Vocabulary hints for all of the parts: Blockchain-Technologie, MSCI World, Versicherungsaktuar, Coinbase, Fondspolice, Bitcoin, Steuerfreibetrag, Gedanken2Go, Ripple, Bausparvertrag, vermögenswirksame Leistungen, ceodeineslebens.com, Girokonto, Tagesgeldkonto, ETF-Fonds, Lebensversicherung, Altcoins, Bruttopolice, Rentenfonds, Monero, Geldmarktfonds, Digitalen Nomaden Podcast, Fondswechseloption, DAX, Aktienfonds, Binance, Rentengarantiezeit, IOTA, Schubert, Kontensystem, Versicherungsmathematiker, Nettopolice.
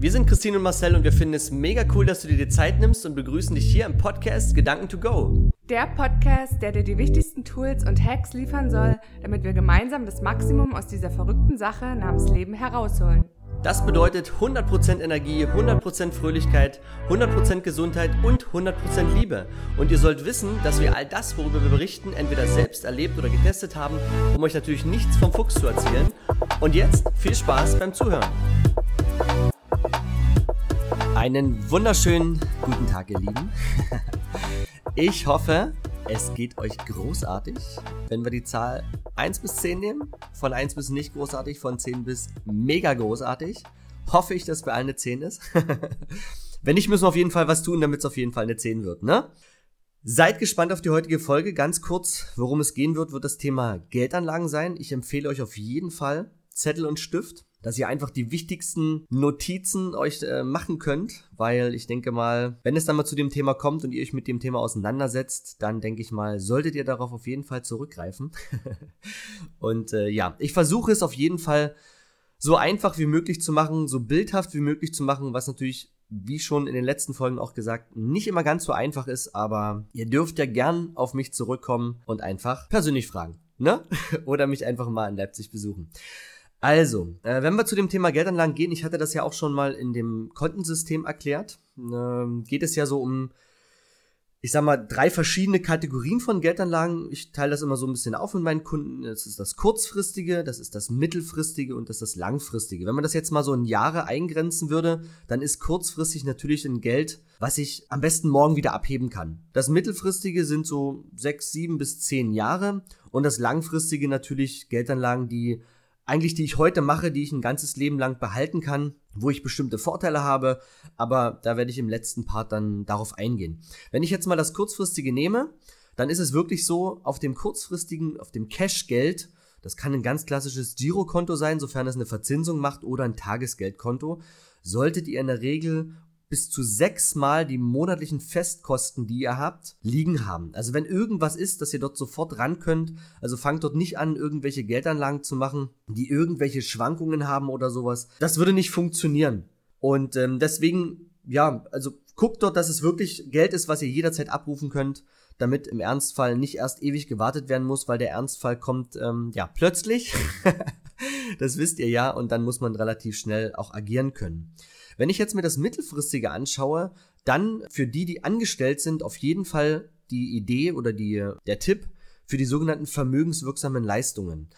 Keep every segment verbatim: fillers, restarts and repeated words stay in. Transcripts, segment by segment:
Wir sind Christine und Marcel und wir finden es mega cool, dass du dir die Zeit nimmst und begrüßen dich hier im Podcast Gedanken to go. Der Podcast, der dir die wichtigsten Tools und Hacks liefern soll, damit wir gemeinsam das Maximum aus dieser verrückten Sache namens Leben herausholen. Das bedeutet hundert Prozent Energie, hundert Prozent Fröhlichkeit, hundert Prozent Gesundheit und hundert Prozent Liebe. Und ihr sollt wissen, dass wir all das, worüber wir berichten, entweder selbst erlebt oder getestet haben, um euch natürlich nichts vom Fuchs zu erzählen. Und jetzt viel Spaß beim Zuhören. Einen wunderschönen guten Tag, ihr Lieben. Ich hoffe, es geht euch großartig, wenn wir die Zahl eins bis zehn nehmen. Von eins bis nicht großartig, von zehn bis mega großartig. Hoffe ich, dass bei allen eine zehn ist. Wenn nicht, müssen wir auf jeden Fall was tun, damit es auf jeden Fall eine zehn wird, ne? Seid gespannt auf die heutige Folge. Ganz kurz, worum es gehen wird, wird das Thema Geldanlagen sein. Ich empfehle euch auf jeden Fall Zettel und Stift, dass ihr einfach die wichtigsten Notizen euch äh, machen könnt, weil ich denke mal, wenn es dann mal zu dem Thema kommt und ihr euch mit dem Thema auseinandersetzt, dann denke ich mal, solltet ihr darauf auf jeden Fall zurückgreifen. Und äh, ja, ich versuche es auf jeden Fall so einfach wie möglich zu machen, so bildhaft wie möglich zu machen, was natürlich, wie schon in den letzten Folgen auch gesagt, nicht immer ganz so einfach ist, aber ihr dürft ja gern auf mich zurückkommen und einfach persönlich fragen, ne? Oder mich einfach mal in Leipzig besuchen. Also, äh, wenn wir zu dem Thema Geldanlagen gehen, ich hatte das ja auch schon mal in dem Kontensystem erklärt, ähm, geht es ja so um, ich sag mal, drei verschiedene Kategorien von Geldanlagen. Ich teile das immer so ein bisschen auf mit meinen Kunden. Das ist das Kurzfristige, das ist das Mittelfristige und das ist das Langfristige. Wenn man das jetzt mal so in Jahre eingrenzen würde, dann ist kurzfristig natürlich ein Geld, was ich am besten morgen wieder abheben kann. Das Mittelfristige sind so sechs, sieben bis zehn Jahre und das Langfristige natürlich Geldanlagen, die eigentlich, die ich heute mache, die ich ein ganzes Leben lang behalten kann, wo ich bestimmte Vorteile habe, aber da werde ich im letzten Part dann darauf eingehen. Wenn ich jetzt mal das Kurzfristige nehme, dann ist es wirklich so, auf dem Kurzfristigen, auf dem Cashgeld, das kann ein ganz klassisches Girokonto sein, sofern es eine Verzinsung macht, oder ein Tagesgeldkonto, solltet ihr in der Regel bis zu sechsmal die monatlichen Festkosten, die ihr habt, liegen haben. Also wenn irgendwas ist, dass ihr dort sofort ran könnt, also fangt dort nicht an, irgendwelche Geldanlagen zu machen, die irgendwelche Schwankungen haben oder sowas. Das würde nicht funktionieren. Und ähm, deswegen, ja, also guckt dort, dass es wirklich Geld ist, was ihr jederzeit abrufen könnt, damit im Ernstfall nicht erst ewig gewartet werden muss, weil der Ernstfall kommt, ähm, ja, plötzlich. Das wisst ihr ja, und dann muss man relativ schnell auch agieren können. Wenn ich jetzt mir das Mittelfristige anschaue, dann für die, die angestellt sind, auf jeden Fall die Idee oder die, der Tipp für die sogenannten vermögenswirksamen Leistungen.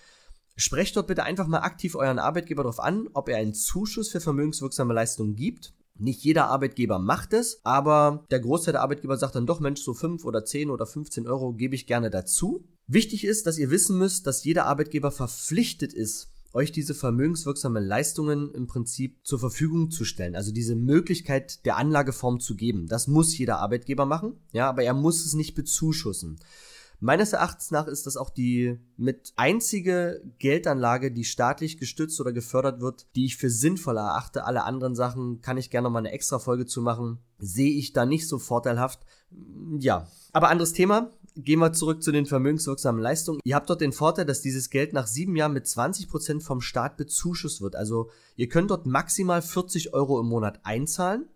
Sprecht dort bitte einfach mal aktiv euren Arbeitgeber darauf an, ob er einen Zuschuss für vermögenswirksame Leistungen gibt. Nicht jeder Arbeitgeber macht es, aber der Großteil der Arbeitgeber sagt dann doch, Mensch, so fünf oder zehn oder fünfzehn Euro gebe ich gerne dazu. Wichtig ist, dass ihr wissen müsst, dass jeder Arbeitgeber verpflichtet ist, euch diese vermögenswirksame Leistungen im Prinzip zur Verfügung zu stellen, also diese Möglichkeit der Anlageform zu geben. Das muss jeder Arbeitgeber machen, ja, aber er muss es nicht bezuschussen. Meines Erachtens nach ist das auch die mit einzige Geldanlage, die staatlich gestützt oder gefördert wird, die ich für sinnvoll erachte. Alle anderen Sachen kann ich gerne nochmal eine extra Folge zu machen, sehe ich da nicht so vorteilhaft. Ja, aber anderes Thema. Gehen wir zurück zu den vermögenswirksamen Leistungen. Ihr habt dort den Vorteil, dass dieses Geld nach sieben Jahren mit zwanzig Prozent vom Staat bezuschusst wird. Also ihr könnt dort maximal vierzig Euro im Monat einzahlen.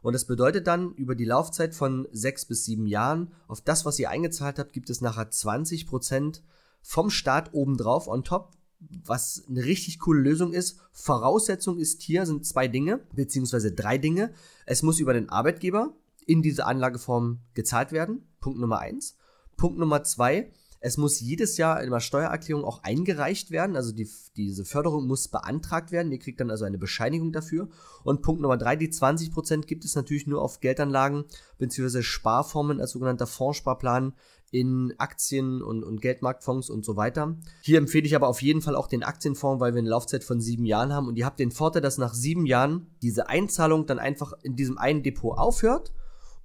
Und das bedeutet dann, über die Laufzeit von sechs bis sieben Jahren, auf das, was ihr eingezahlt habt, gibt es nachher zwanzig Prozent vom Staat obendrauf, on top, was eine richtig coole Lösung ist. Voraussetzung ist hier, sind zwei Dinge, beziehungsweise drei Dinge. Es muss über den Arbeitgeber in diese Anlageform gezahlt werden, Punkt Nummer eins. Punkt Nummer zwei, es muss jedes Jahr in der Steuererklärung auch eingereicht werden, also die, diese Förderung muss beantragt werden, ihr kriegt dann also eine Bescheinigung dafür. Und Punkt Nummer drei, die zwanzig Prozent gibt es natürlich nur auf Geldanlagen bzw. Sparformen als sogenannter Fondssparplan in Aktien und, und Geldmarktfonds und so weiter. Hier empfehle ich aber auf jeden Fall auch den Aktienfonds, weil wir eine Laufzeit von sieben Jahren haben und ihr habt den Vorteil, dass nach sieben Jahren diese Einzahlung dann einfach in diesem einen Depot aufhört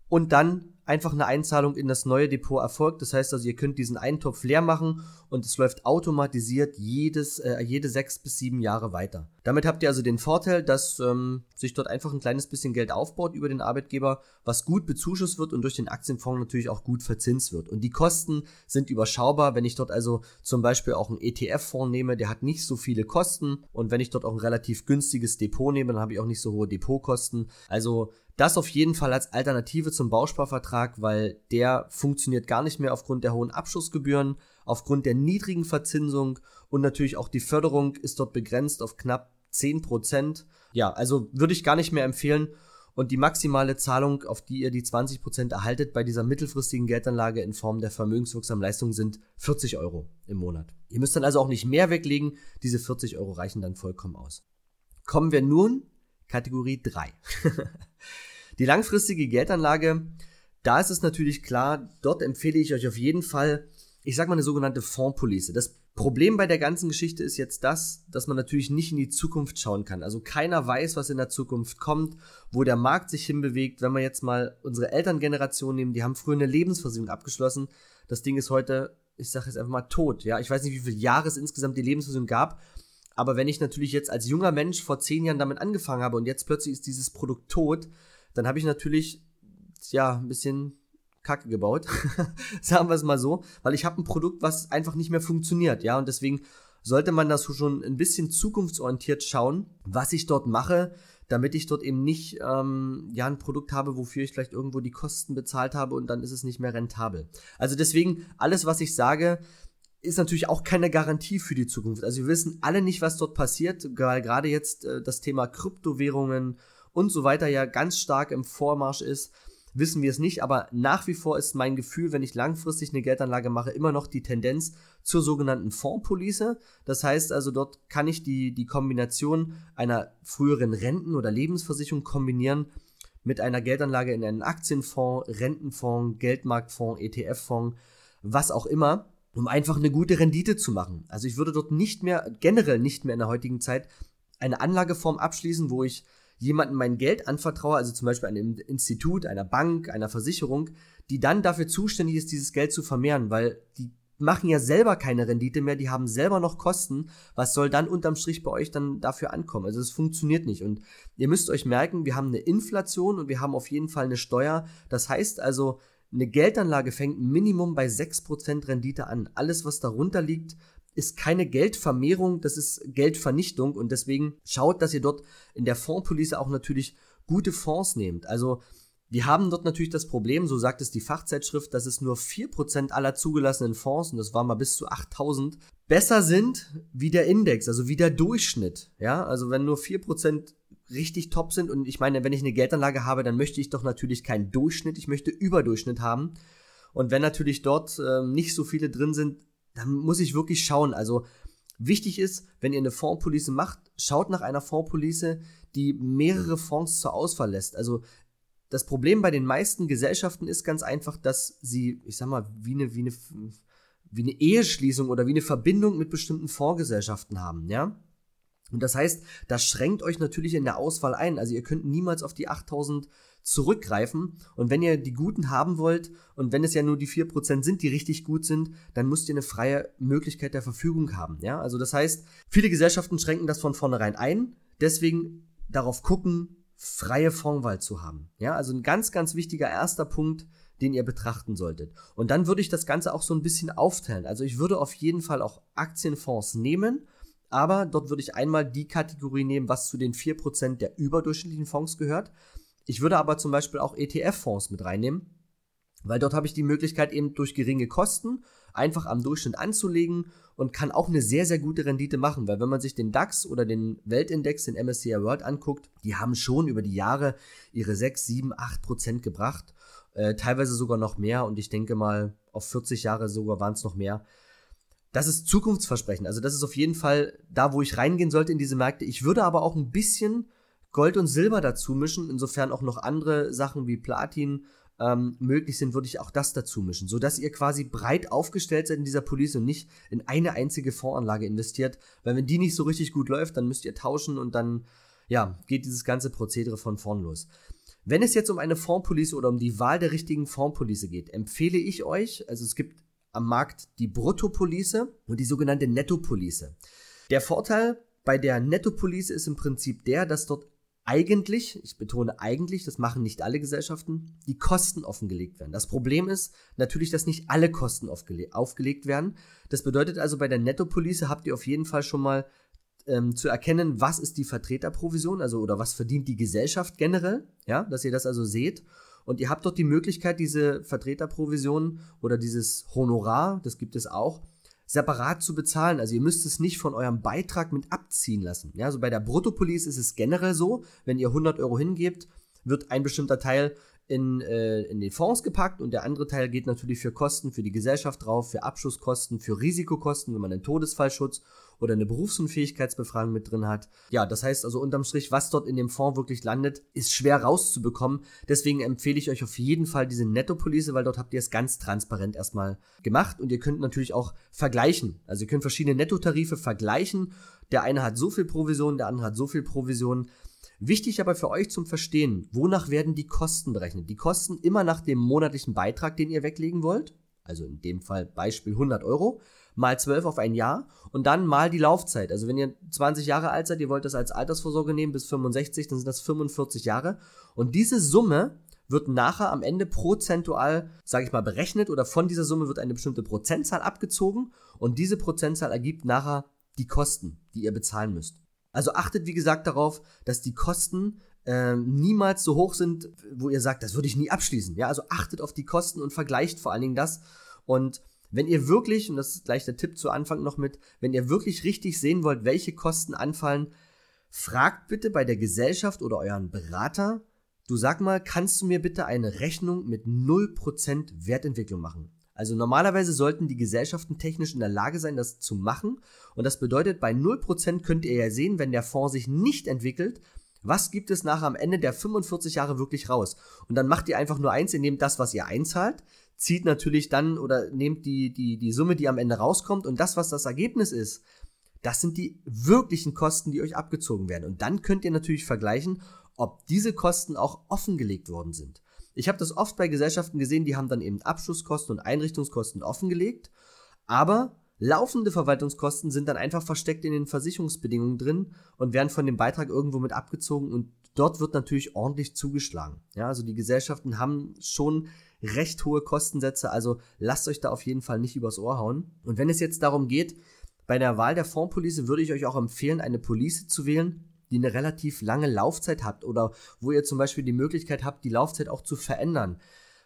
und dann einfach eine Einzahlung in das neue Depot erfolgt. Das heißt also, ihr könnt diesen einen Topf leer machen und es läuft automatisiert jedes, äh, jede sechs bis sieben Jahre weiter. Damit habt ihr also den Vorteil, dass ähm, sich dort einfach ein kleines bisschen Geld aufbaut über den Arbeitgeber, was gut bezuschusst wird und durch den Aktienfonds natürlich auch gut verzinst wird. Und die Kosten sind überschaubar, wenn ich dort also zum Beispiel auch einen E T F-Fonds nehme, der hat nicht so viele Kosten, und wenn ich dort auch ein relativ günstiges Depot nehme, dann habe ich auch nicht so hohe Depotkosten. Also das auf jeden Fall als Alternative zum Bausparvertrag, weil der funktioniert gar nicht mehr aufgrund der hohen Abschlussgebühren, aufgrund der niedrigen Verzinsung, und natürlich auch die Förderung ist dort begrenzt auf knapp zehn Prozent. Ja, also würde ich gar nicht mehr empfehlen, und die maximale Zahlung, auf die ihr die zwanzig Prozent erhaltet bei dieser mittelfristigen Geldanlage in Form der vermögenswirksamen Leistungen, sind vierzig Euro im Monat. Ihr müsst dann also auch nicht mehr weglegen, diese vierzig Euro reichen dann vollkommen aus. Kommen wir nun Kategorie drei. Die langfristige Geldanlage, da ist es natürlich klar, dort empfehle ich euch auf jeden Fall, ich sag mal, eine sogenannte Fondspolice. Das Problem bei der ganzen Geschichte ist jetzt das, dass man natürlich nicht in die Zukunft schauen kann. Also keiner weiß, was in der Zukunft kommt, wo der Markt sich hinbewegt. Wenn wir jetzt mal unsere Elterngeneration nehmen, die haben früher eine Lebensversicherung abgeschlossen. Das Ding ist heute, ich sage jetzt einfach mal, tot. Ja, ich weiß nicht, wie viele Jahre es insgesamt die Lebensversicherung gab. Aber wenn ich natürlich jetzt als junger Mensch vor zehn Jahren damit angefangen habe und jetzt plötzlich ist dieses Produkt tot, dann habe ich natürlich, ja, ein bisschen Kacke gebaut, sagen wir es mal so, weil ich habe ein Produkt, was einfach nicht mehr funktioniert, ja, und deswegen sollte man das schon ein bisschen zukunftsorientiert schauen, was ich dort mache, damit ich dort eben nicht, ähm, ja, ein Produkt habe, wofür ich vielleicht irgendwo die Kosten bezahlt habe und dann ist es nicht mehr rentabel. Also deswegen, alles, was ich sage, ist natürlich auch keine Garantie für die Zukunft. Also wir wissen alle nicht, was dort passiert, weil gerade jetzt äh, das Thema Kryptowährungen und so weiter ja ganz stark im Vormarsch ist, wissen wir es nicht, aber nach wie vor ist mein Gefühl, wenn ich langfristig eine Geldanlage mache, immer noch die Tendenz zur sogenannten Fondspolice. Das heißt also, dort kann ich die, die Kombination einer früheren Renten- oder Lebensversicherung kombinieren mit einer Geldanlage in einen Aktienfonds, Rentenfonds, Geldmarktfonds, E T F-Fonds, was auch immer, um einfach eine gute Rendite zu machen. Also ich würde dort nicht mehr, generell nicht mehr in der heutigen Zeit, eine Anlageform abschließen, wo ich jemandem mein Geld anvertraue, also zum Beispiel einem Institut, einer Bank, einer Versicherung, die dann dafür zuständig ist, dieses Geld zu vermehren, weil die machen ja selber keine Rendite mehr, die haben selber noch Kosten, was soll dann unterm Strich bei euch dann dafür ankommen? Also es funktioniert nicht, und ihr müsst euch merken, wir haben eine Inflation und wir haben auf jeden Fall eine Steuer, das heißt also, eine Geldanlage fängt Minimum bei sechs Prozent Rendite an. Alles, was darunter liegt, ist keine Geldvermehrung, das ist Geldvernichtung, und deswegen schaut, dass ihr dort in der Fondspolice auch natürlich gute Fonds nehmt. Also wir haben dort natürlich das Problem, so sagt es die Fachzeitschrift, dass es nur vier Prozent aller zugelassenen Fonds, und das waren mal bis zu achttausend, besser sind wie der Index, also wie der Durchschnitt. Ja, also wenn nur vier Prozent richtig top sind, und ich meine, wenn ich eine Geldanlage habe, dann möchte ich doch natürlich keinen Durchschnitt, ich möchte Überdurchschnitt haben, und wenn natürlich dort äh, nicht so viele drin sind, dann muss ich wirklich schauen. Also wichtig ist, wenn ihr eine Fondspolice macht, schaut nach einer Fondspolice, die mehrere Fonds zur Auswahl lässt. Also das Problem bei den meisten Gesellschaften ist ganz einfach, dass sie, ich sag mal, wie eine, wie eine, wie eine Eheschließung oder wie eine Verbindung mit bestimmten Fondsgesellschaften haben, ja. Und das heißt, das schränkt euch natürlich in der Auswahl ein. Also ihr könnt niemals auf die achttausend zurückgreifen. Und wenn ihr die guten haben wollt, und wenn es ja nur die vier Prozent sind, die richtig gut sind, dann müsst ihr eine freie Möglichkeit der Verfügung haben. Ja, also das heißt, viele Gesellschaften schränken das von vornherein ein. Deswegen darauf gucken, freie Fondswahl zu haben. Ja, also ein ganz, ganz wichtiger erster Punkt, den ihr betrachten solltet. Und dann würde ich das Ganze auch so ein bisschen aufteilen. Also ich würde auf jeden Fall auch Aktienfonds nehmen. Aber dort würde ich einmal die Kategorie nehmen, was zu den vier Prozent der überdurchschnittlichen Fonds gehört. Ich würde aber zum Beispiel auch E T F-Fonds mit reinnehmen, weil dort habe ich die Möglichkeit, eben durch geringe Kosten einfach am Durchschnitt anzulegen und kann auch eine sehr, sehr gute Rendite machen. Weil wenn man sich den DAX oder den Weltindex, den M S C I World anguckt, die haben schon über die Jahre ihre sechs, sieben, acht Prozent gebracht, äh, teilweise sogar noch mehr, und ich denke mal, auf vierzig Jahre sogar waren es noch mehr. Das ist Zukunftsversprechen, also das ist auf jeden Fall da, wo ich reingehen sollte in diese Märkte. Ich würde aber auch ein bisschen Gold und Silber dazu mischen, insofern auch noch andere Sachen wie Platin ähm, möglich sind, würde ich auch das dazu mischen, sodass ihr quasi breit aufgestellt seid in dieser Police und nicht in eine einzige Fondsanlage investiert, weil wenn die nicht so richtig gut läuft, dann müsst ihr tauschen, und dann ja, geht dieses ganze Prozedere von vorn los. Wenn es jetzt um eine Fondspolice oder um die Wahl der richtigen Fondspolice geht, empfehle ich euch, also es gibt am Markt die Bruttopolice und die sogenannte Nettopolice. Der Vorteil Bei der Nettopolice ist im Prinzip der, dass dort eigentlich, ich betone eigentlich, das machen nicht alle Gesellschaften, die Kosten offengelegt werden. Das Problem ist natürlich, dass nicht alle Kosten aufgele- aufgelegt werden. Das bedeutet also, bei der Nettopolice habt ihr auf jeden Fall schon mal ähm, zu erkennen, was ist die Vertreterprovision, also oder was verdient die Gesellschaft generell, ja, dass ihr das also seht. Und ihr habt dort die Möglichkeit, diese Vertreterprovision oder dieses Honorar, das gibt es auch, separat zu bezahlen. Also ihr müsst es nicht von eurem Beitrag mit abziehen lassen. Ja, also bei der Bruttopolice ist es generell so, wenn ihr hundert Euro hingebt, wird ein bestimmter Teil in, äh, in den Fonds gepackt und der andere Teil geht natürlich für Kosten, für die Gesellschaft drauf, für Abschlusskosten, für Risikokosten, wenn man einen Todesfallschutz oder eine Berufsunfähigkeitsbefragung mit drin hat. Ja, das heißt also unterm Strich, was dort in dem Fonds wirklich landet, ist schwer rauszubekommen. Deswegen empfehle ich euch auf jeden Fall diese Nettopolice, weil dort habt ihr es ganz transparent erstmal gemacht und ihr könnt natürlich auch vergleichen. Also ihr könnt verschiedene Nettotarife vergleichen. Der eine hat so viel Provision, der andere hat so viel Provision. Wichtig aber für euch zum Verstehen, wonach werden die Kosten berechnet? Die Kosten immer nach dem monatlichen Beitrag, den ihr weglegen wollt. Also in dem Fall Beispiel hundert Euro, mal zwölf auf ein Jahr und dann mal die Laufzeit. Also wenn ihr zwanzig Jahre alt seid, ihr wollt das als Altersvorsorge nehmen bis fünfundsechzig, dann sind das fünfundvierzig Jahre. Und diese Summe wird nachher am Ende prozentual, sage ich mal, berechnet oder von dieser Summe wird eine bestimmte Prozentzahl abgezogen und diese Prozentzahl ergibt nachher die Kosten, die ihr bezahlen müsst. Also achtet, wie gesagt, darauf, dass die Kosten Ähm, niemals so hoch sind, wo ihr sagt, das würde ich nie abschließen. Ja, also achtet auf die Kosten und vergleicht vor allen Dingen das. Und wenn ihr wirklich, und das ist gleich der Tipp zu Anfang noch mit, wenn ihr wirklich richtig sehen wollt, welche Kosten anfallen, fragt bitte bei der Gesellschaft oder euren Berater, du sag mal, kannst du mir bitte eine Rechnung mit null Prozent Wertentwicklung machen? Also normalerweise sollten die Gesellschaften technisch in der Lage sein, das zu machen. Und das bedeutet, bei null Prozent könnt ihr ja sehen, wenn der Fonds sich nicht entwickelt, was gibt es nachher am Ende der fünfundvierzig Jahre wirklich raus? Und dann macht ihr einfach nur eins, ihr nehmt das, was ihr einzahlt, zieht natürlich dann oder nehmt die, die, die Summe, die am Ende rauskommt und das, was das Ergebnis ist, das sind die wirklichen Kosten, die euch abgezogen werden. Und dann könnt ihr natürlich vergleichen, ob diese Kosten auch offengelegt worden sind. Ich habe das oft bei Gesellschaften gesehen, die haben dann eben Abschlusskosten und Einrichtungskosten offengelegt, aber laufende Verwaltungskosten sind dann einfach versteckt in den Versicherungsbedingungen drin und werden von dem Beitrag irgendwo mit abgezogen und dort wird natürlich ordentlich zugeschlagen. Ja, also die Gesellschaften haben schon recht hohe Kostensätze, also lasst euch da auf jeden Fall nicht übers Ohr hauen. Und wenn es jetzt darum geht, bei der Wahl der Fondspolice würde ich euch auch empfehlen, eine Police zu wählen, die eine relativ lange Laufzeit hat oder wo ihr zum Beispiel die Möglichkeit habt, die Laufzeit auch zu verändern.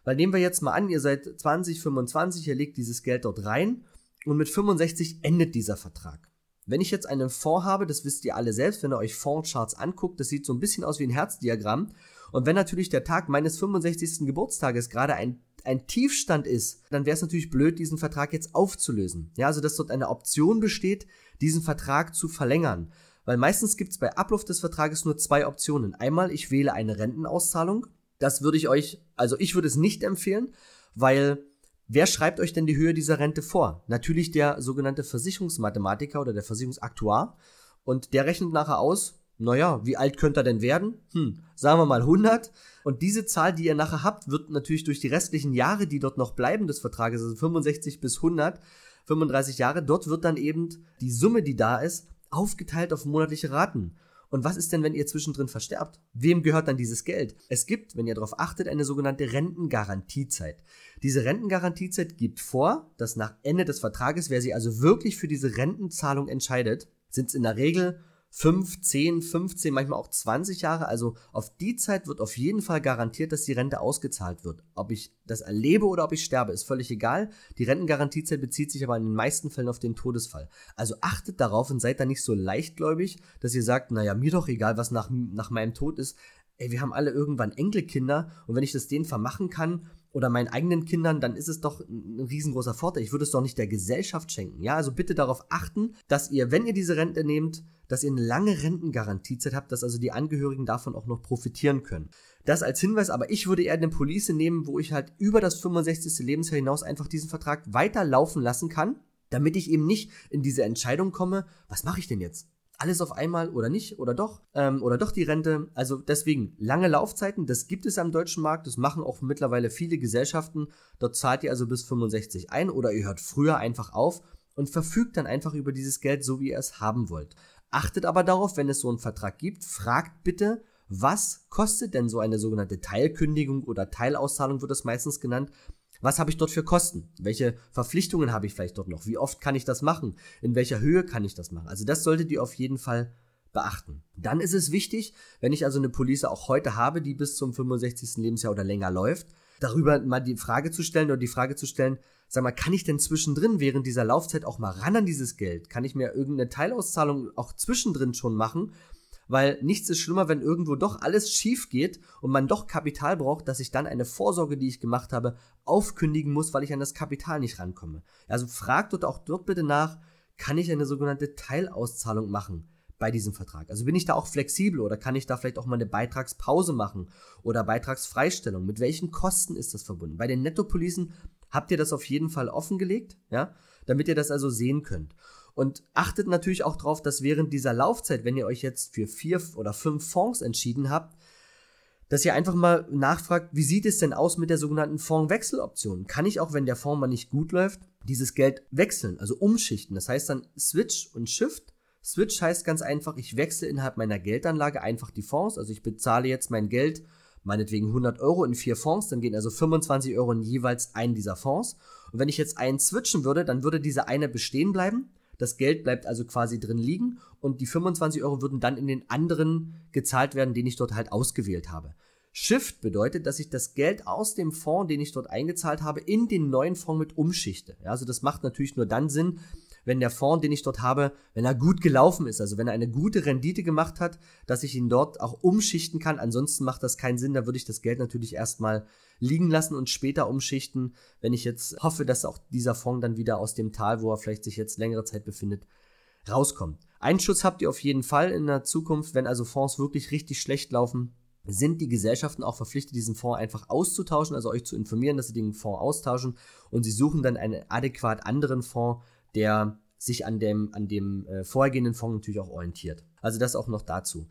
Weil nehmen wir jetzt mal an, ihr seid zwanzig, fünfundzwanzig, ihr legt dieses Geld dort rein und mit fünfundsechzig endet dieser Vertrag. Wenn ich jetzt einen Fonds habe, das wisst ihr alle selbst, wenn ihr euch Fondscharts anguckt, das sieht so ein bisschen aus wie ein Herzdiagramm. Und wenn natürlich der Tag meines fünfundsechzigsten Geburtstages gerade ein, ein Tiefstand ist, dann wäre es natürlich blöd, diesen Vertrag jetzt aufzulösen. Ja, also dass dort eine Option besteht, diesen Vertrag zu verlängern. Weil meistens gibt es bei Ablauf des Vertrages nur zwei Optionen. Einmal, ich wähle eine Rentenauszahlung. Das würde ich euch, also ich würde es nicht empfehlen, weil wer schreibt euch denn die Höhe dieser Rente vor? Natürlich der sogenannte Versicherungsmathematiker oder der Versicherungsaktuar. Und der rechnet nachher aus, naja, wie alt könnte er denn werden? Hm, sagen wir mal hundert. Und diese Zahl, die ihr nachher habt, wird natürlich durch die restlichen Jahre, die dort noch bleiben des Vertrages, also fünfundsechzig bis hundert, fünfunddreißig Jahre, dort wird dann eben die Summe, die da ist, aufgeteilt auf monatliche Raten. Und was ist denn, wenn ihr zwischendrin versterbt? Wem gehört dann dieses Geld? Es gibt, wenn ihr darauf achtet, eine sogenannte Rentengarantiezeit. Diese Rentengarantiezeit gibt vor, dass nach Ende des Vertrages, wer sich also wirklich für diese Rentenzahlung entscheidet, sind es in der Regel fünf, zehn, fünfzehn, manchmal auch zwanzig Jahre. Also auf die Zeit wird auf jeden Fall garantiert, dass die Rente ausgezahlt wird. Ob ich das erlebe oder ob ich sterbe, ist völlig egal. Die Rentengarantiezeit bezieht sich aber in den meisten Fällen auf den Todesfall. Also achtet darauf und seid da nicht so leichtgläubig, dass ihr sagt, naja, mir doch egal, was nach, nach meinem Tod ist. Ey, wir haben alle irgendwann Enkelkinder und wenn ich das denen vermachen kann oder meinen eigenen Kindern, dann ist es doch ein riesengroßer Vorteil. Ich würde es doch nicht der Gesellschaft schenken. Ja, also bitte darauf achten, dass ihr, wenn ihr diese Rente nehmt, dass ihr eine lange Rentengarantiezeit habt, dass also die Angehörigen davon auch noch profitieren können. Das als Hinweis, aber ich würde eher eine Police nehmen, wo ich halt über das fünfundsechzigste Lebensjahr hinaus einfach diesen Vertrag weiter laufen lassen kann, damit ich eben nicht in diese Entscheidung komme, was mache ich denn jetzt? Alles auf einmal oder nicht oder doch ähm, oder doch die Rente. Also deswegen lange Laufzeiten, das gibt es am deutschen Markt, das machen auch mittlerweile viele Gesellschaften. Dort zahlt ihr also bis fünfundsechzig ein oder ihr hört früher einfach auf und verfügt dann einfach über dieses Geld, so wie ihr es haben wollt. Achtet aber darauf, wenn es so einen Vertrag gibt, fragt bitte, was kostet denn so eine sogenannte Teilkündigung oder Teilauszahlung, wird das meistens genannt. Was habe ich dort für Kosten? Welche Verpflichtungen habe ich vielleicht dort noch? Wie oft kann ich das machen? In welcher Höhe kann ich das machen? Also das solltet ihr auf jeden Fall beachten. Dann ist es wichtig, wenn ich also eine Police auch heute habe, die bis zum fünfundsechzigsten Lebensjahr oder länger läuft, darüber mal die Frage zu stellen oder die Frage zu stellen, sag mal, kann ich denn zwischendrin während dieser Laufzeit auch mal ran an dieses Geld? Kann ich mir irgendeine Teilauszahlung auch zwischendrin schon machen? Weil nichts ist schlimmer, wenn irgendwo doch alles schief geht und man doch Kapital braucht, dass ich dann eine Vorsorge, die ich gemacht habe, aufkündigen muss, weil ich an das Kapital nicht rankomme. Also fragt dort auch dort bitte nach, kann ich eine sogenannte Teilauszahlung machen bei diesem Vertrag? Also bin ich da auch flexibel oder kann ich da vielleicht auch mal eine Beitragspause machen oder Beitragsfreistellung? Mit welchen Kosten ist das verbunden? Bei den Nettopolicen habt ihr das auf jeden Fall offengelegt, ja, damit ihr das also sehen könnt. Und achtet natürlich auch darauf, dass während dieser Laufzeit, wenn ihr euch jetzt für vier oder fünf Fonds entschieden habt, dass ihr einfach mal nachfragt, wie sieht es denn aus mit der sogenannten Fondswechseloption? Kann ich auch, wenn der Fonds mal nicht gut läuft, dieses Geld wechseln, also umschichten? Das heißt dann Switch und Shift. Switch heißt ganz einfach, ich wechsle innerhalb meiner Geldanlage einfach die Fonds. Also ich bezahle jetzt mein Geld, meinetwegen hundert Euro in vier Fonds, dann gehen also fünfundzwanzig Euro in jeweils einen dieser Fonds. Und wenn ich jetzt einen switchen würde, dann würde dieser eine bestehen bleiben. Das Geld bleibt also quasi drin liegen und die fünfundzwanzig Euro würden dann in den anderen gezahlt werden, den ich dort halt ausgewählt habe. Shift bedeutet, dass ich das Geld aus dem Fonds, den ich dort eingezahlt habe, in den neuen Fonds mit umschichte. Ja, also das macht natürlich nur dann Sinn, wenn der Fonds, den ich dort habe, wenn er gut gelaufen ist, also wenn er eine gute Rendite gemacht hat, dass ich ihn dort auch umschichten kann. Ansonsten macht das keinen Sinn, da würde ich das Geld natürlich erstmal liegen lassen und später umschichten, wenn ich jetzt hoffe, dass auch dieser Fonds dann wieder aus dem Tal, wo er vielleicht sich jetzt längere Zeit befindet, rauskommt. Einen Schutz habt ihr auf jeden Fall in der Zukunft, wenn also Fonds wirklich richtig schlecht laufen, sind die Gesellschaften auch verpflichtet, diesen Fonds einfach auszutauschen, also euch zu informieren, dass sie den Fonds austauschen und sie suchen dann einen adäquat anderen Fonds, der sich an dem, an dem äh, vorhergehenden Fonds natürlich auch orientiert. Also das auch noch dazu.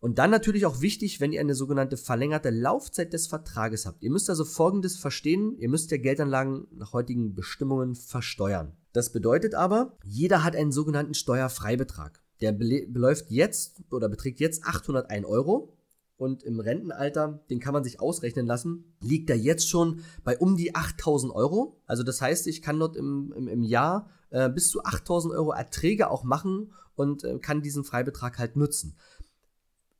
Und dann natürlich auch wichtig, wenn ihr eine sogenannte verlängerte Laufzeit des Vertrages habt. Ihr müsst also Folgendes verstehen, ihr müsst ja Geldanlagen nach heutigen Bestimmungen versteuern. Das bedeutet aber, jeder hat einen sogenannten Steuerfreibetrag. Der be- beläuft jetzt oder beträgt jetzt achthundertein Euro. Und im Rentenalter, den kann man sich ausrechnen lassen, liegt er jetzt schon bei um die achttausend Euro. Also das heißt, ich kann dort im, im, im Jahr äh, bis zu achttausend Euro Erträge auch machen und äh, kann diesen Freibetrag halt nutzen.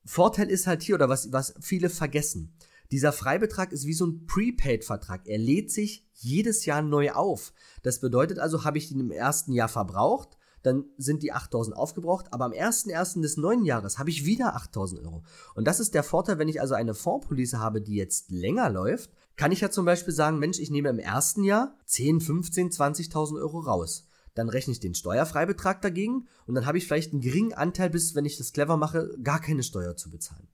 Vorteil ist halt hier, oder was, was viele vergessen, dieser Freibetrag ist wie so ein Prepaid-Vertrag. Er lädt sich jedes Jahr neu auf. Das bedeutet also, habe ich ihn im ersten Jahr verbraucht, dann sind die achttausend aufgebraucht, aber am ersten ersten des neuen Jahres habe ich wieder achttausend Euro. Und das ist der Vorteil, wenn ich also eine Fondspolice habe, die jetzt länger läuft, kann ich ja zum Beispiel sagen, Mensch, ich nehme im ersten Jahr zehn, fünfzehn, zwanzigtausend Euro raus. Dann rechne ich den Steuerfreibetrag dagegen und dann habe ich vielleicht einen geringen Anteil, bis, wenn ich das clever mache, gar keine Steuer zu bezahlen.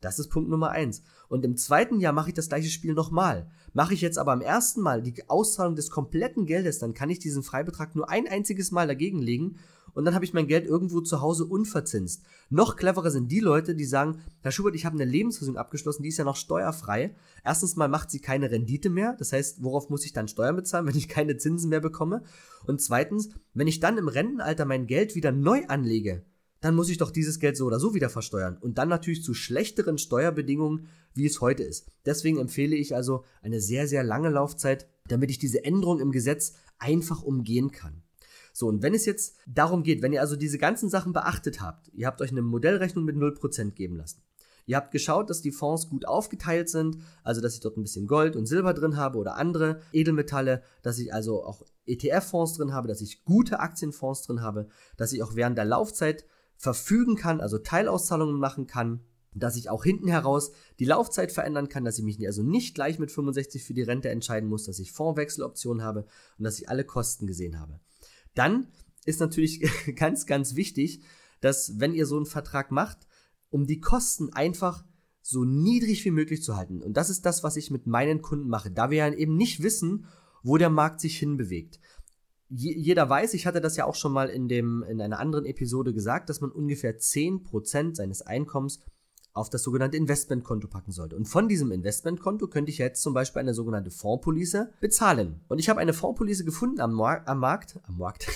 Das ist Punkt Nummer eins. Und im zweiten Jahr mache ich das gleiche Spiel nochmal. Mache ich jetzt aber am ersten Mal die Auszahlung des kompletten Geldes, dann kann ich diesen Freibetrag nur ein einziges Mal dagegen legen und dann habe ich mein Geld irgendwo zu Hause unverzinst. Noch cleverer sind die Leute, die sagen, Herr Schubert, ich habe eine Lebensversicherung abgeschlossen, die ist ja noch steuerfrei. Erstens mal macht sie keine Rendite mehr, das heißt, worauf muss ich dann Steuern bezahlen, wenn ich keine Zinsen mehr bekomme? Und zweitens, wenn ich dann im Rentenalter mein Geld wieder neu anlege, dann muss ich doch dieses Geld so oder so wieder versteuern und dann natürlich zu schlechteren Steuerbedingungen, wie es heute ist. Deswegen empfehle ich also eine sehr, sehr lange Laufzeit, damit ich diese Änderung im Gesetz einfach umgehen kann. So, und wenn es jetzt darum geht, wenn ihr also diese ganzen Sachen beachtet habt, ihr habt euch eine Modellrechnung mit null Prozent geben lassen, ihr habt geschaut, dass die Fonds gut aufgeteilt sind, also dass ich dort ein bisschen Gold und Silber drin habe oder andere Edelmetalle, dass ich also auch E T F-Fonds drin habe, dass ich gute Aktienfonds drin habe, dass ich auch während der Laufzeit verfügen kann, also Teilauszahlungen machen kann, dass ich auch hinten heraus die Laufzeit verändern kann, dass ich mich also nicht gleich mit fünfundsechzig für die Rente entscheiden muss, dass ich Fondswechseloptionen habe und dass ich alle Kosten gesehen habe. Dann ist natürlich ganz, ganz wichtig, dass wenn ihr so einen Vertrag macht, um die Kosten einfach so niedrig wie möglich zu halten. Und das ist das, was ich mit meinen Kunden mache, da wir ja eben nicht wissen, wo der Markt sich hinbewegt. Jeder weiß, ich hatte das ja auch schon mal in, dem, in einer anderen Episode gesagt, dass man ungefähr zehn Prozent seines Einkommens auf das sogenannte Investmentkonto packen sollte. Und von diesem Investmentkonto könnte ich jetzt zum Beispiel eine sogenannte Fondspolice bezahlen. Und ich habe eine Fondspolice gefunden am, Mar- am Markt, am Markt,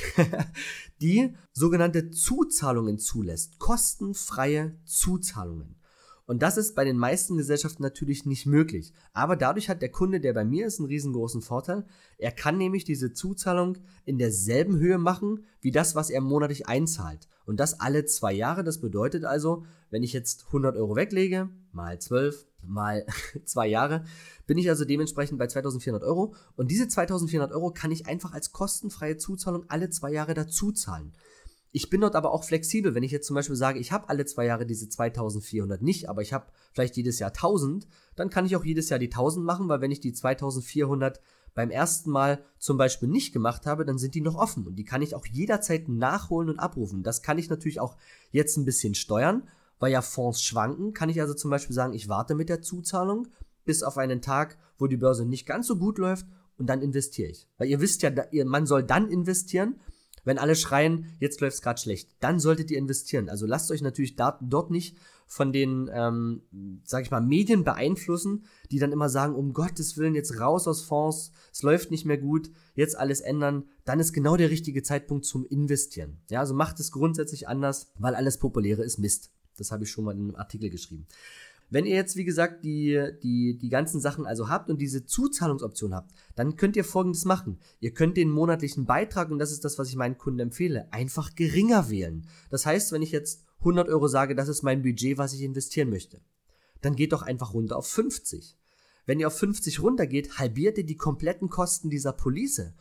die sogenannte Zuzahlungen zulässt, kostenfreie Zuzahlungen. Und das ist bei den meisten Gesellschaften natürlich nicht möglich. Aber dadurch hat der Kunde, der bei mir ist, einen riesengroßen Vorteil. Er kann nämlich diese Zuzahlung in derselben Höhe machen, wie das, was er monatlich einzahlt. Und das alle zwei Jahre. Das bedeutet also, wenn ich jetzt hundert Euro weglege, mal zwölf, mal zwei Jahre, bin ich also dementsprechend bei zweitausendvierhundert Euro. Und diese zweitausendvierhundert Euro kann ich einfach als kostenfreie Zuzahlung alle zwei Jahre dazu zahlen. Ich bin dort aber auch flexibel, wenn ich jetzt zum Beispiel sage, ich habe alle zwei Jahre diese zweitausendvierhundert nicht, aber ich habe vielleicht jedes Jahr tausend, dann kann ich auch jedes Jahr die tausend machen, weil wenn ich die zweitausendvierhundert beim ersten Mal zum Beispiel nicht gemacht habe, dann sind die noch offen und die kann ich auch jederzeit nachholen und abrufen. Das kann ich natürlich auch jetzt ein bisschen steuern, weil ja Fonds schwanken, kann ich also zum Beispiel sagen, ich warte mit der Zuzahlung bis auf einen Tag, wo die Börse nicht ganz so gut läuft und dann investiere ich. Weil ihr wisst ja, man soll dann investieren, wenn alle schreien, jetzt läuft es gerade schlecht, dann solltet ihr investieren. Also lasst euch natürlich da, dort nicht von den, ähm, sag ich mal, Medien beeinflussen, die dann immer sagen, um Gottes Willen, jetzt raus aus Fonds, es läuft nicht mehr gut, jetzt alles ändern. Dann ist genau der richtige Zeitpunkt zum Investieren. Ja, also macht es grundsätzlich anders, weil alles Populäre ist Mist. Das habe ich schon mal in einem Artikel geschrieben. Wenn ihr jetzt, wie gesagt, die, die, die ganzen Sachen also habt und diese Zuzahlungsoption habt, dann könnt ihr Folgendes machen. Ihr könnt den monatlichen Beitrag, und das ist das, was ich meinen Kunden empfehle, einfach geringer wählen. Das heißt, wenn ich jetzt hundert Euro sage, das ist mein Budget, was ich investieren möchte, dann geht doch einfach runter auf fünfzig. Wenn ihr auf fünfzig runtergeht, halbiert ihr die kompletten Kosten dieser Police.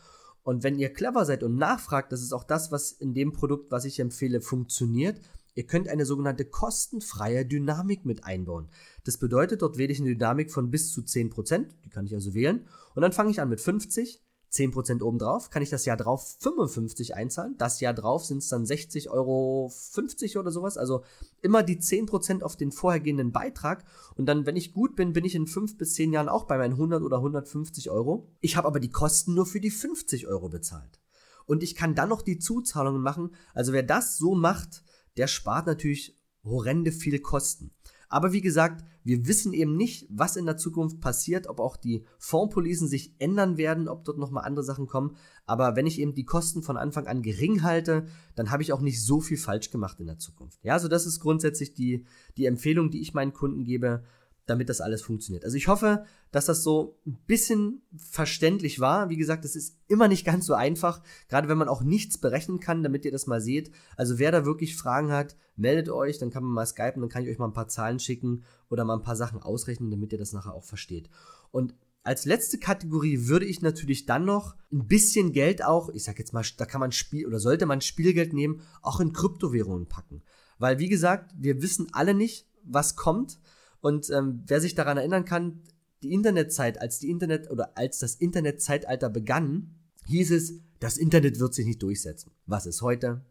Und wenn ihr clever seid und nachfragt, das ist auch das, was in dem Produkt, was ich empfehle, funktioniert, ihr könnt eine sogenannte kostenfreie Dynamik mit einbauen. Das bedeutet, dort wähle ich eine Dynamik von bis zu zehn Prozent, die kann ich also wählen. Und dann fange ich an mit fünfzig, zehn Prozent obendrauf, kann ich das Jahr drauf fünfundfünfzig einzahlen. Das Jahr drauf sind es dann sechzig Euro fünfzig oder sowas. Also immer die zehn Prozent auf den vorhergehenden Beitrag. Und dann, wenn ich gut bin, bin ich in fünf bis zehn Jahren auch bei meinen hundert oder hundertfünfzig Euro. Ich habe aber die Kosten nur für die fünfzig Euro bezahlt. Und ich kann dann noch die Zuzahlungen machen. Also wer das so macht, der spart natürlich horrende viele Kosten. Aber wie gesagt, wir wissen eben nicht, was in der Zukunft passiert, ob auch die Fondspolicen sich ändern werden, ob dort nochmal andere Sachen kommen. Aber wenn ich eben die Kosten von Anfang an gering halte, dann habe ich auch nicht so viel falsch gemacht in der Zukunft. Ja, also das ist grundsätzlich die, die Empfehlung, die ich meinen Kunden gebe, damit das alles funktioniert. Also ich hoffe, dass das so ein bisschen verständlich war. Wie gesagt, es ist immer nicht ganz so einfach, gerade wenn man auch nichts berechnen kann, damit ihr das mal seht. Also wer da wirklich Fragen hat, meldet euch, dann kann man mal skypen, dann kann ich euch mal ein paar Zahlen schicken oder mal ein paar Sachen ausrechnen, damit ihr das nachher auch versteht. Und als letzte Kategorie würde ich natürlich dann noch ein bisschen Geld auch, ich sag jetzt mal, da kann man Spiel oder sollte man Spielgeld nehmen, auch in Kryptowährungen packen. Weil wie gesagt, wir wissen alle nicht, was kommt. Und ähm, wer sich daran erinnern kann, die Internetzeit, als die Internet oder als das Internetzeitalter begann, hieß es, das Internet wird sich nicht durchsetzen. Was ist heute?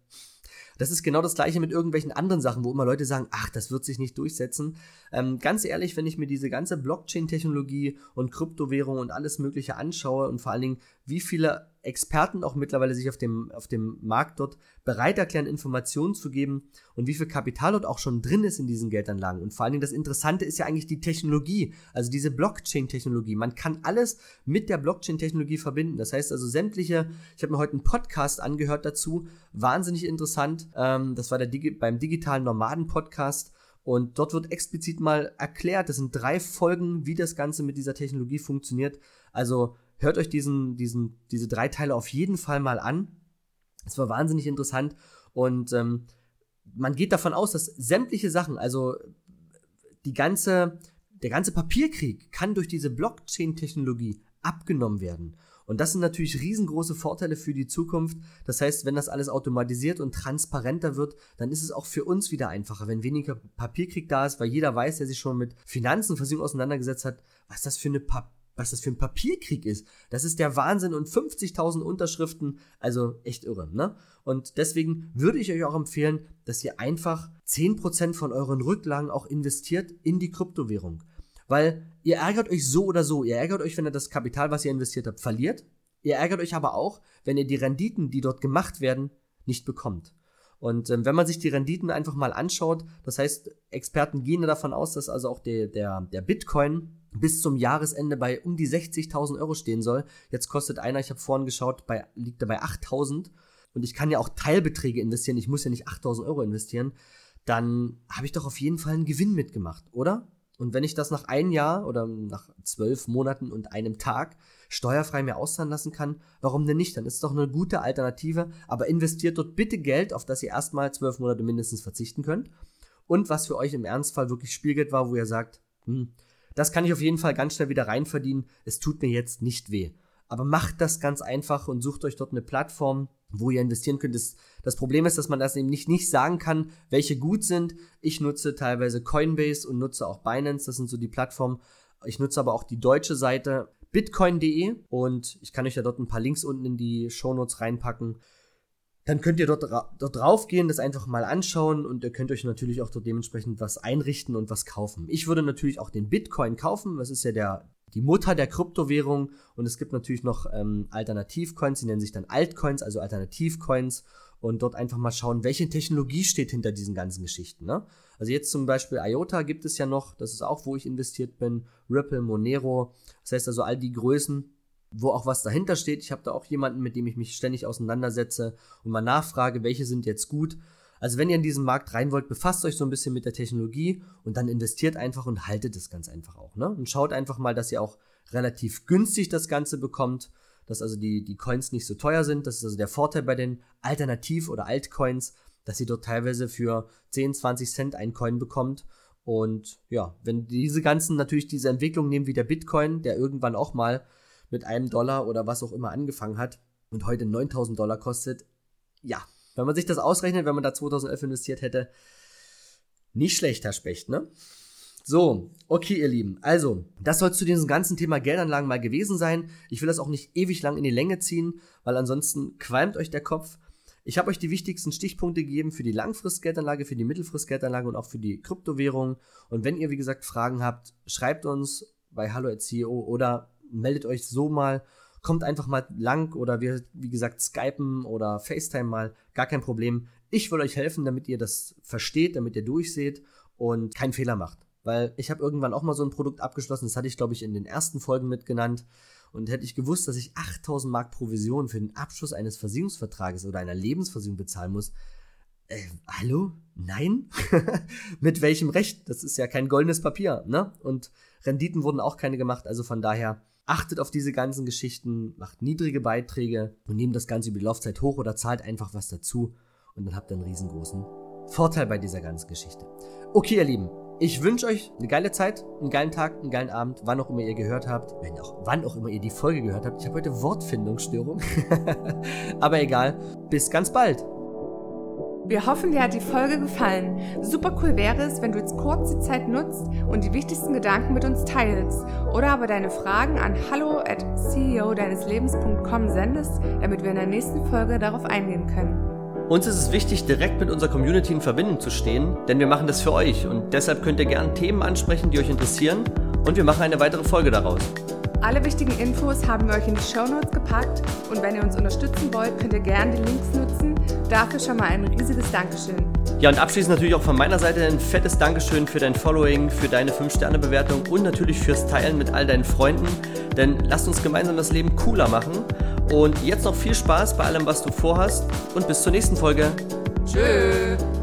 Das ist genau das Gleiche mit irgendwelchen anderen Sachen, wo immer Leute sagen, ach, das wird sich nicht durchsetzen. Ähm, ganz ehrlich, wenn ich mir diese ganze Blockchain-Technologie und Kryptowährung und alles Mögliche anschaue und vor allen Dingen, wie viele Experten auch mittlerweile sich auf dem, auf dem Markt dort bereit erklären, Informationen zu geben und wie viel Kapital dort auch schon drin ist in diesen Geldanlagen. Und vor allen Dingen das Interessante ist ja eigentlich die Technologie, also diese Blockchain-Technologie. Man kann alles mit der Blockchain-Technologie verbinden. Das heißt also sämtliche, ich habe mir heute einen Podcast angehört dazu, wahnsinnig interessant. Ähm, das war der Digi- beim Digitalen Nomaden Podcast. Und dort wird explizit mal erklärt, das sind drei Folgen, wie das Ganze mit dieser Technologie funktioniert. Also hört euch diesen, diesen, diese drei Teile auf jeden Fall mal an. Es war wahnsinnig interessant und ähm, man geht davon aus, dass sämtliche Sachen, also die ganze, der ganze Papierkrieg kann durch diese Blockchain-Technologie abgenommen werden. Und das sind natürlich riesengroße Vorteile für die Zukunft. Das heißt, wenn das alles automatisiert und transparenter wird, dann ist es auch für uns wieder einfacher, wenn weniger Papierkrieg da ist, weil jeder weiß, der sich schon mit Finanzen Versicherung auseinandergesetzt hat, was das für eine Papier was das für ein Papierkrieg ist. Das ist der Wahnsinn und fünfzigtausend Unterschriften, also echt irre, ne? Und deswegen würde ich euch auch empfehlen, dass ihr einfach zehn Prozent von euren Rücklagen auch investiert in die Kryptowährung, weil ihr ärgert euch so oder so, ihr ärgert euch, wenn ihr das Kapital, was ihr investiert habt, verliert, ihr ärgert euch aber auch, wenn ihr die Renditen, die dort gemacht werden, nicht bekommt. Und ähm, wenn man sich die Renditen einfach mal anschaut, das heißt, Experten gehen davon aus, dass also auch der, der, der Bitcoin bis zum Jahresende bei um die sechzigtausend Euro stehen soll. Jetzt kostet einer, ich habe vorhin geschaut, bei, liegt er bei achttausend. Und ich kann ja auch Teilbeträge investieren, ich muss ja nicht achttausend Euro investieren. Dann habe ich doch auf jeden Fall einen Gewinn mitgemacht, oder? Und wenn ich das nach einem Jahr oder nach zwölf Monaten und einem Tag steuerfrei mir auszahlen lassen kann, warum denn nicht? Dann ist es doch eine gute Alternative, aber investiert dort bitte Geld, auf das ihr erstmal zwölf Monate mindestens verzichten könnt. Und was für euch im Ernstfall wirklich Spielgeld war, wo ihr sagt, hm, das kann ich auf jeden Fall ganz schnell wieder reinverdienen, es tut mir jetzt nicht weh. Aber macht das ganz einfach und sucht euch dort eine Plattform, wo ihr investieren könnt. Das, das Problem ist, dass man das eben nicht, nicht sagen kann, welche gut sind. Ich nutze teilweise Coinbase und nutze auch Binance, das sind so die Plattformen. Ich nutze aber auch die deutsche Seite Bitcoin punkt de und ich kann euch ja dort ein paar Links unten in die Shownotes reinpacken. Dann könnt ihr dort, dort drauf gehen, das einfach mal anschauen und ihr könnt euch natürlich auch dort dementsprechend was einrichten und was kaufen. Ich würde natürlich auch den Bitcoin kaufen, das ist ja der die Mutter der Kryptowährung und es gibt natürlich noch ähm, Alternativcoins, die nennen sich dann Altcoins, also Alternativcoins und dort einfach mal schauen, welche Technologie steht hinter diesen ganzen Geschichten, ne? Also jetzt zum Beispiel I O T A gibt es ja noch, das ist auch, wo ich investiert bin, Ripple, Monero, das heißt also all die Größen, wo auch was dahinter steht. Ich habe da auch jemanden, mit dem ich mich ständig auseinandersetze und mal nachfrage, welche sind jetzt gut. Also wenn ihr in diesen Markt rein wollt, befasst euch so ein bisschen mit der Technologie und dann investiert einfach und haltet es ganz einfach auch, ne? Und schaut einfach mal, dass ihr auch relativ günstig das Ganze bekommt, dass also die, die Coins nicht so teuer sind. Das ist also der Vorteil bei den Alternativ- oder Altcoins, dass ihr dort teilweise für zehn, zwanzig Cent einen Coin bekommt. Und ja, wenn diese ganzen natürlich diese Entwicklung nehmen wie der Bitcoin, der irgendwann auch mal mit einem Dollar oder was auch immer angefangen hat und heute neuntausend Dollar kostet, ja. Wenn man sich das ausrechnet, wenn man da zweitausendelf investiert hätte, nicht schlecht, Herr Specht, ne? So, okay, ihr Lieben. Also, das soll zu diesem ganzen Thema Geldanlagen mal gewesen sein. Ich will das auch nicht ewig lang in die Länge ziehen, weil ansonsten qualmt euch der Kopf. Ich habe euch die wichtigsten Stichpunkte gegeben für die Langfristgeldanlage, für die Mittelfristgeldanlage und auch für die Kryptowährung. Und wenn ihr, wie gesagt, Fragen habt, schreibt uns bei hallo at c e o oder meldet euch so mal. Kommt einfach mal lang oder wir, wie gesagt, skypen oder FaceTime mal, gar kein Problem. Ich will euch helfen, damit ihr das versteht, damit ihr durchseht und keinen Fehler macht. Weil ich habe irgendwann auch mal so ein Produkt abgeschlossen, das hatte ich, glaube ich, in den ersten Folgen mitgenannt. Und hätte ich gewusst, dass ich achttausend Mark Provision für den Abschluss eines Versicherungsvertrages oder einer Lebensversicherung bezahlen muss. Äh, hallo? Nein? Mit welchem Recht? Das ist ja kein goldenes Papier, ne? Und Renditen wurden auch keine gemacht, also von daher... Achtet auf diese ganzen Geschichten, macht niedrige Beiträge und nehmt das Ganze über die Laufzeit hoch oder zahlt einfach was dazu und dann habt ihr einen riesengroßen Vorteil bei dieser ganzen Geschichte. Okay, ihr Lieben, ich wünsche euch eine geile Zeit, einen geilen Tag, einen geilen Abend, wann auch immer ihr gehört habt, wenn auch, wann auch immer ihr die Folge gehört habt. Ich habe heute Wortfindungsstörung, aber egal, bis ganz bald. Wir hoffen, dir hat die Folge gefallen. Super cool wäre es, wenn du jetzt kurz die Zeit nutzt und die wichtigsten Gedanken mit uns teilst oder aber deine Fragen an hallo at c e o deines lebens punkt com sendest, damit wir in der nächsten Folge darauf eingehen können. Uns ist es wichtig, direkt mit unserer Community in Verbindung zu stehen, denn wir machen das für euch und deshalb könnt ihr gerne Themen ansprechen, die euch interessieren und wir machen eine weitere Folge daraus. Alle wichtigen Infos haben wir euch in die Shownotes gepackt und wenn ihr uns unterstützen wollt, könnt ihr gerne die Links nutzen. Dafür schon mal ein riesiges Dankeschön. Ja, und abschließend natürlich auch von meiner Seite ein fettes Dankeschön für dein Following, für deine fünf Sterne Bewertung und natürlich fürs Teilen mit all deinen Freunden. Denn lasst uns gemeinsam das Leben cooler machen. Und jetzt noch viel Spaß bei allem, was du vorhast. Und bis zur nächsten Folge. Tschüss.